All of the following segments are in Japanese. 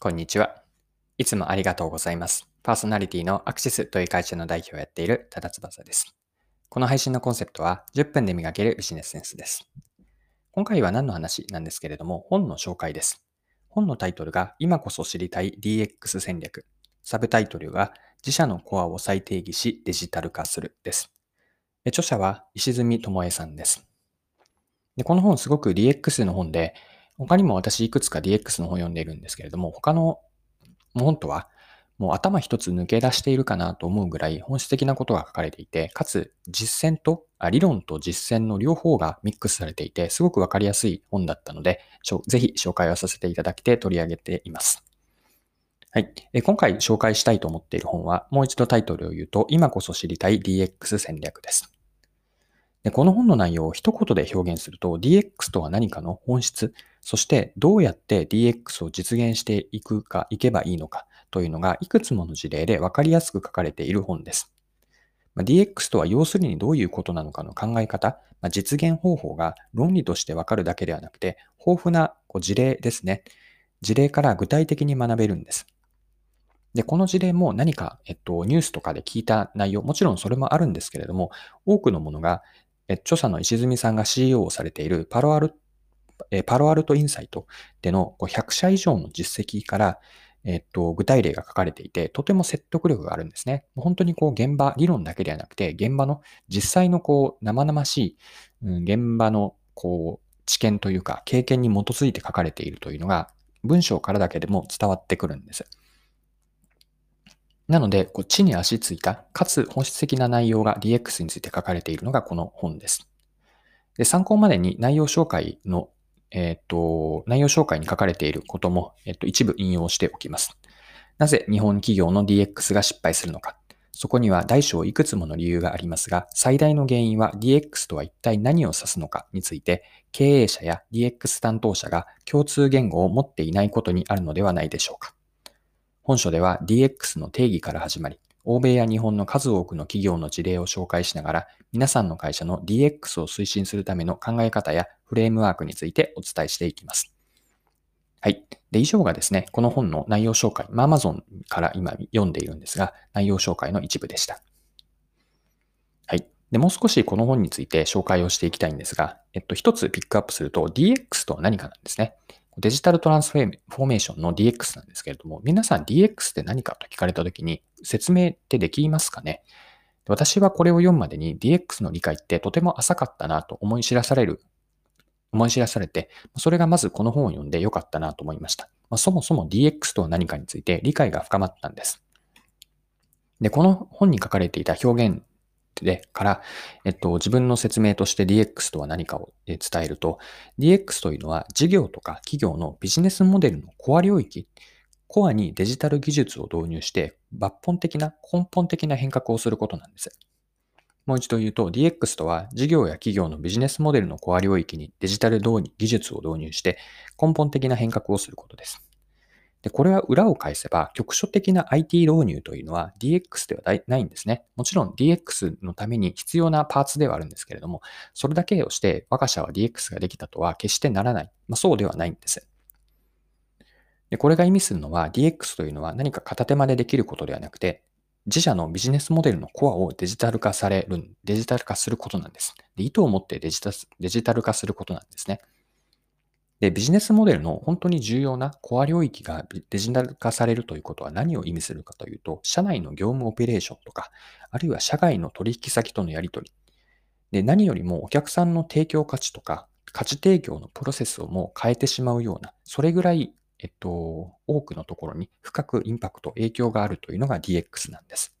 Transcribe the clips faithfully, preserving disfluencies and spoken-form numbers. こんにちは。いつもありがとうございます。パーソナリティのアクシスという会社の代表をやっている多田翼です。この配信のコンセプトはじゅっぷんで磨けるビジネスセンスです。今回は何の話なんですけれども、本の紹介です。本のタイトルが今こそ知りたい ディーエックス 戦略。サブタイトルが自社のコアを再定義しデジタル化するです。著者は石積智恵さんです。で、この本すごく ディーエックス の本で、他にも私いくつか ディーエックス の本を読んでいるんですけれども、他の本とはもう頭一つ抜け出しているかなと思うぐらい本質的なことが書かれていて、かつ実践と、あ、理論と実践の両方がミックスされていて、すごくわかりやすい本だったので、ぜひ紹介をさせていただきて取り上げています。はい。今回紹介したいと思っている本は、もう一度タイトルを言うと、今こそ知りたい ディーエックス 戦略です。で、この本の内容を一言で表現すると、 ディーエックス とは何かの本質、そしてどうやって ディーエックス を実現していくか、いけばいいのかというのが、いくつもの事例で分かりやすく書かれている本です。まあ、ディーエックス とは要するにどういうことなのかの考え方、まあ、実現方法が論理として分かるだけではなくて、豊富なこう事例ですね。事例から具体的に学べるんです。で、この事例も何か、えっと、ニュースとかで聞いた内容、もちろんそれもあるんですけれども、多くのものが、著者の石積さんが シーイーオー をされているパロアル、パロアルトインサイトでのひゃくしゃ以上の実績から、えっと、具体例が書かれていて、とても説得力があるんですね。本当にこう現場、理論だけではなくて、現場の実際のこう生々しい、うん、現場のこう知見というか経験に基づいて書かれているというのが、文章からだけでも伝わってくるんです。なので、こう地に足ついた、かつ本質的な内容が ディーエックス について書かれているのがこの本です。で、参考までに内容紹介の、えっと、内容紹介に書かれていることも、えっと、一部引用しておきます。なぜ日本企業の ディーエックス が失敗するのか。そこには大小いくつもの理由がありますが、最大の原因は ディーエックス とは一体何を指すのかについて、経営者や ディーエックス 担当者が共通言語を持っていないことにあるのではないでしょうか。本書では ディーエックス の定義から始まり、欧米や日本の数多くの企業の事例を紹介しながら、皆さんの会社の ディーエックス を推進するための考え方やフレームワークについてお伝えしていきます。はい。で、以上がですね、この本の内容紹介、まあ、Amazon から今読んでいるんですが、内容紹介の一部でした。はい。で、もう少しこの本について紹介をしていきたいんですが、えっと、一つピックアップすると ディーエックス とは何かなんですね。デジタルトランスフォーメーションの ディーエックス なんですけれども、皆さん ディーエックス って何かと聞かれたときに説明ってできますかね？私はこれを読むまでに ディーエックス の理解ってとても浅かったなと思い知らされる、思い知らされて、それがまずこの本を読んでよかったなと思いました。そもそも ディーエックス とは何かについて理解が深まったんです。で、この本に書かれていた表現でから、えっと、自分の説明として ディーエックス とは何かを伝えると、 ディーエックス というのは事業とか企業のビジネスモデルのコア領域、コアにデジタル技術を導入して抜本的な根本的な変革をすることなんです。もう一度言うと、 ディーエックス とは事業や企業のビジネスモデルのコア領域にデジタル技術を導入して根本的な変革をすることです。で、これは裏を返せば、局所的な アイティー 導入というのは ディーエックス ではないんですね。もちろん ディーエックス のために必要なパーツではあるんですけれども、それだけをして我が社は ディーエックス ができたとは決してならない。まあ、そうではないんです。で、これが意味するのは、 ディーエックス というのは何か片手間でできることではなくて、自社のビジネスモデルのコアをデジタル化される、デジタル化することなんです。で、意図を持ってデジタ、デジタル化することなんですね。で、ビジネスモデルの本当に重要なコア領域がデジタル化されるということは何を意味するかというと、社内の業務オペレーションとか、あるいは社外の取引先とのやり取り。で、何よりもお客さんの提供価値とか、価値提供のプロセスをもう変えてしまうような、それぐらい、えっと、多くのところに深くインパクト、影響があるというのが ディーエックス なんです。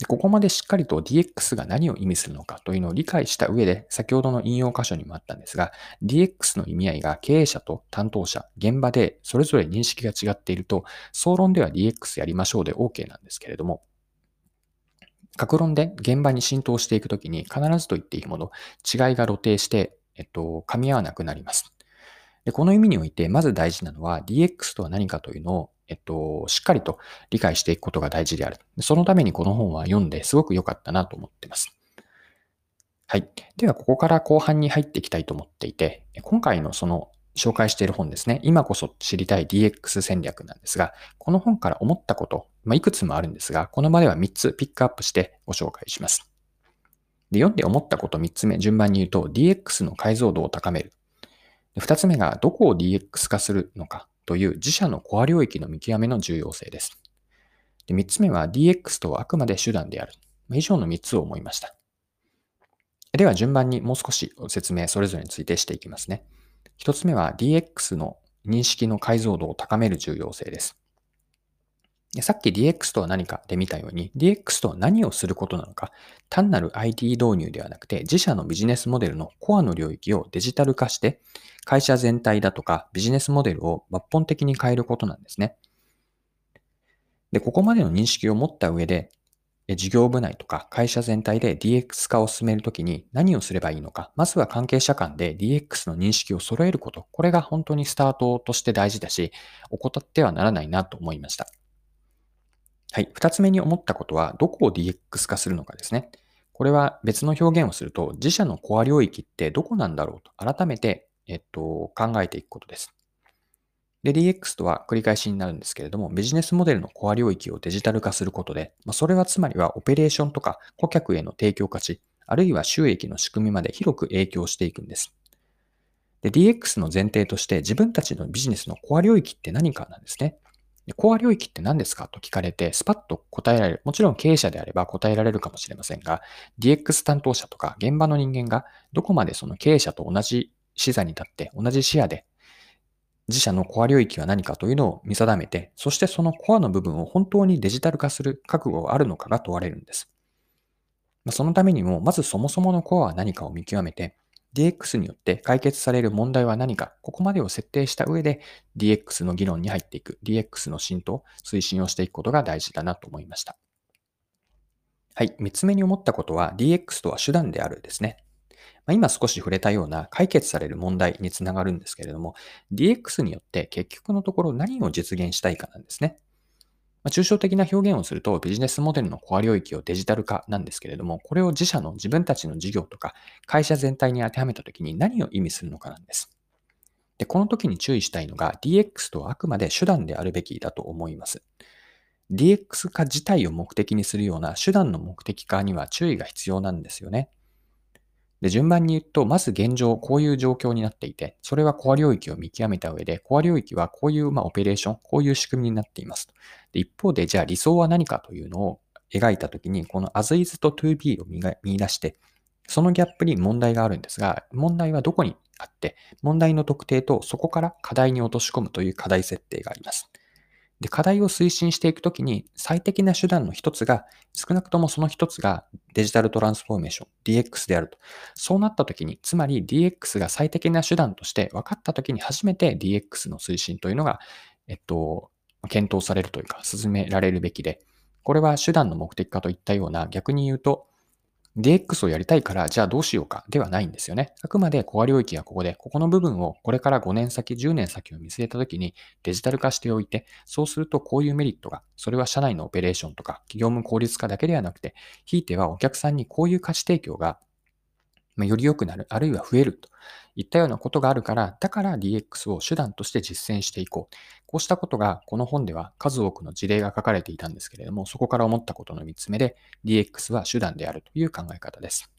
で、ここまでしっかりと ディーエックス が何を意味するのかというのを理解した上で、先ほどの引用箇所にもあったんですが、 ディーエックス の意味合いが経営者と担当者、現場でそれぞれ認識が違っていると、総論では ディーエックス やりましょうで OK なんですけれども、各論で現場に浸透していくときに必ずと言っていいほど違いが露呈して、えっと、噛み合わなくなります。で、この意味においてまず大事なのは ディーエックス とは何かというのをえっと、しっかりと理解していくことが大事である。そのためにこの本は読んですごく良かったなと思っています。はい。では、ここから後半に入っていきたいと思っていて、今回のその紹介している本ですね。今こそ知りたい ディーエックス 戦略なんですが、この本から思ったこと、まあ、いくつもあるんですが、この場ではみっつピックアップしてご紹介します。で、読んで思ったことみっつめ、順番に言うと ディーエックス の解像度を高める。ふたつめがどこを ディーエックス 化するのかという自社のコア領域の見極めの重要性です。で、みっつめは ディーエックス とはあくまで手段である。以上のみっつを思いました。では順番にもう少し説明それぞれについてしていきますね。ひとつめは ディーエックス の認識の解像度を高める重要性です。さっき ディーエックス とは何かで見たように、ディーエックス とは何をすることなのか、単なる アイティー 導入ではなくて、自社のビジネスモデルのコアの領域をデジタル化して、会社全体だとかビジネスモデルを抜本的に変えることなんですね。で、ここまでの認識を持った上で、事業部内とか会社全体で ディーエックス 化を進めるときに何をすればいいのか、まずは関係者間で ディーエックス の認識を揃えること、これが本当にスタートとして大事だし、怠ってはならないなと思いました。はい、二つ目に思ったことは、どこを ディーエックス 化するのかですね。これは別の表現をすると、自社のコア領域ってどこなんだろうと改めて、えっと、考えていくことです。で、ディーエックス とは繰り返しになるんですけれども、ビジネスモデルのコア領域をデジタル化することで、まあ、それはつまりはオペレーションとか顧客への提供価値、あるいは収益の仕組みまで広く影響していくんです。で、ディーエックス の前提として自分たちのビジネスのコア領域って何かなんですね。で、コア領域って何ですかと聞かれて、スパッと答えられる。もちろん経営者であれば答えられるかもしれませんが、ディーエックス 担当者とか現場の人間がどこまでその経営者と同じ視座に立って、同じ視野で、自社のコア領域は何かというのを見定めて、そしてそのコアの部分を本当にデジタル化する覚悟があるのかが問われるんです。そのためにも、まずそもそものコアは何かを見極めて、ディーエックス によって解決される問題は何か、ここまでを設定した上で ディーエックス の議論に入っていく、ディーエックス の浸透、推進をしていくことが大事だなと思いました。はい、みっつめに思ったことは、ディーエックス とは手段であるですね。今少し触れたような解決される問題につながるんですけれども、 ディーエックス によって結局のところ何を実現したいかなんですね。抽象的な表現をするとビジネスモデルのコア領域をデジタル化なんですけれども、これを自社の自分たちの事業とか会社全体に当てはめたときに何を意味するのかなんです。で、この時に注意したいのが ディーエックス とはあくまで手段であるべきだと思います。ディーエックス 化自体を目的にするような手段の目的化には注意が必要なんですよね。で、順番に言うと、まず現状、こういう状況になっていて、それはコア領域を見極めた上で、コア領域はこういうまあオペレーション、こういう仕組みになっています。で、一方で、じゃあ理想は何かというのを描いたときに、この As is と To be を見出して、そのギャップに問題があるんですが、問題はどこにあって、問題の特定とそこから課題に落とし込むという課題設定があります。で、課題を推進していくときに最適な手段の一つが、少なくともその一つがデジタルトランスフォーメーション、ディーエックス であると。そうなったときに、つまり ディーエックス が最適な手段として分かったときに初めて ディーエックス の推進というのが、えっと、検討されるというか、進められるべきで、これは手段の目的化といったような、逆に言うと、ディーエックス をやりたいから、じゃあどうしようかではないんですよね。あくまでコア領域はここで、ここの部分をこれからごねんさき、じゅうねんさきを見据えたときにデジタル化しておいて、そうするとこういうメリットが、それは社内のオペレーションとか業務効率化だけではなくて、ひいてはお客さんにこういう価値提供がより良くなる、あるいは増えるといったようなことがあるから、だから ディーエックス を手段として実践していこう。こうしたことが、この本では数多くの事例が書かれていたんですけれども、そこから思ったことのみっつめで、ディーエックス は手段であるという考え方です。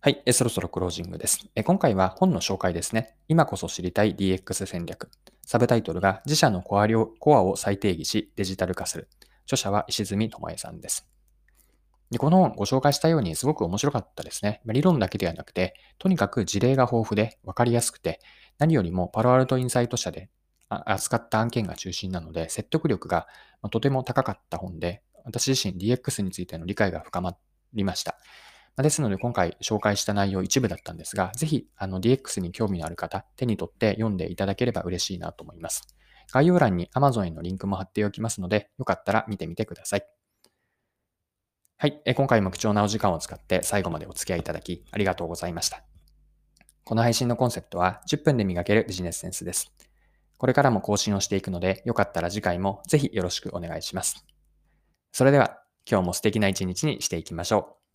はい、えそろそろクロージングですえ。今回は本の紹介ですね。今こそ知りたい ディーエックス 戦略。サブタイトルが自社のコア量、コアを再定義しデジタル化する。著者は石積智恵さんです。で、この本ご紹介したようにすごく面白かったですね。理論だけではなくて、とにかく事例が豊富で分かりやすくて、何よりもパロアルトインサイト社で扱った案件が中心なので、説得力がとても高かった本で、私自身 ディーエックス についての理解が深まりました。ですので今回紹介した内容一部だったんですが、ぜひあの ディーエックス に興味のある方、手に取って読んでいただければ嬉しいなと思います。概要欄に Amazon へのリンクも貼っておきますので、よかったら見てみてください。はい。今回も貴重なお時間を使って最後までお付き合いいただきありがとうございました。この配信のコンセプトはじゅっぷんで磨けるビジネスセンスです。これからも更新をしていくので、よかったら次回もぜひよろしくお願いします。それでは今日も素敵な一日にしていきましょう。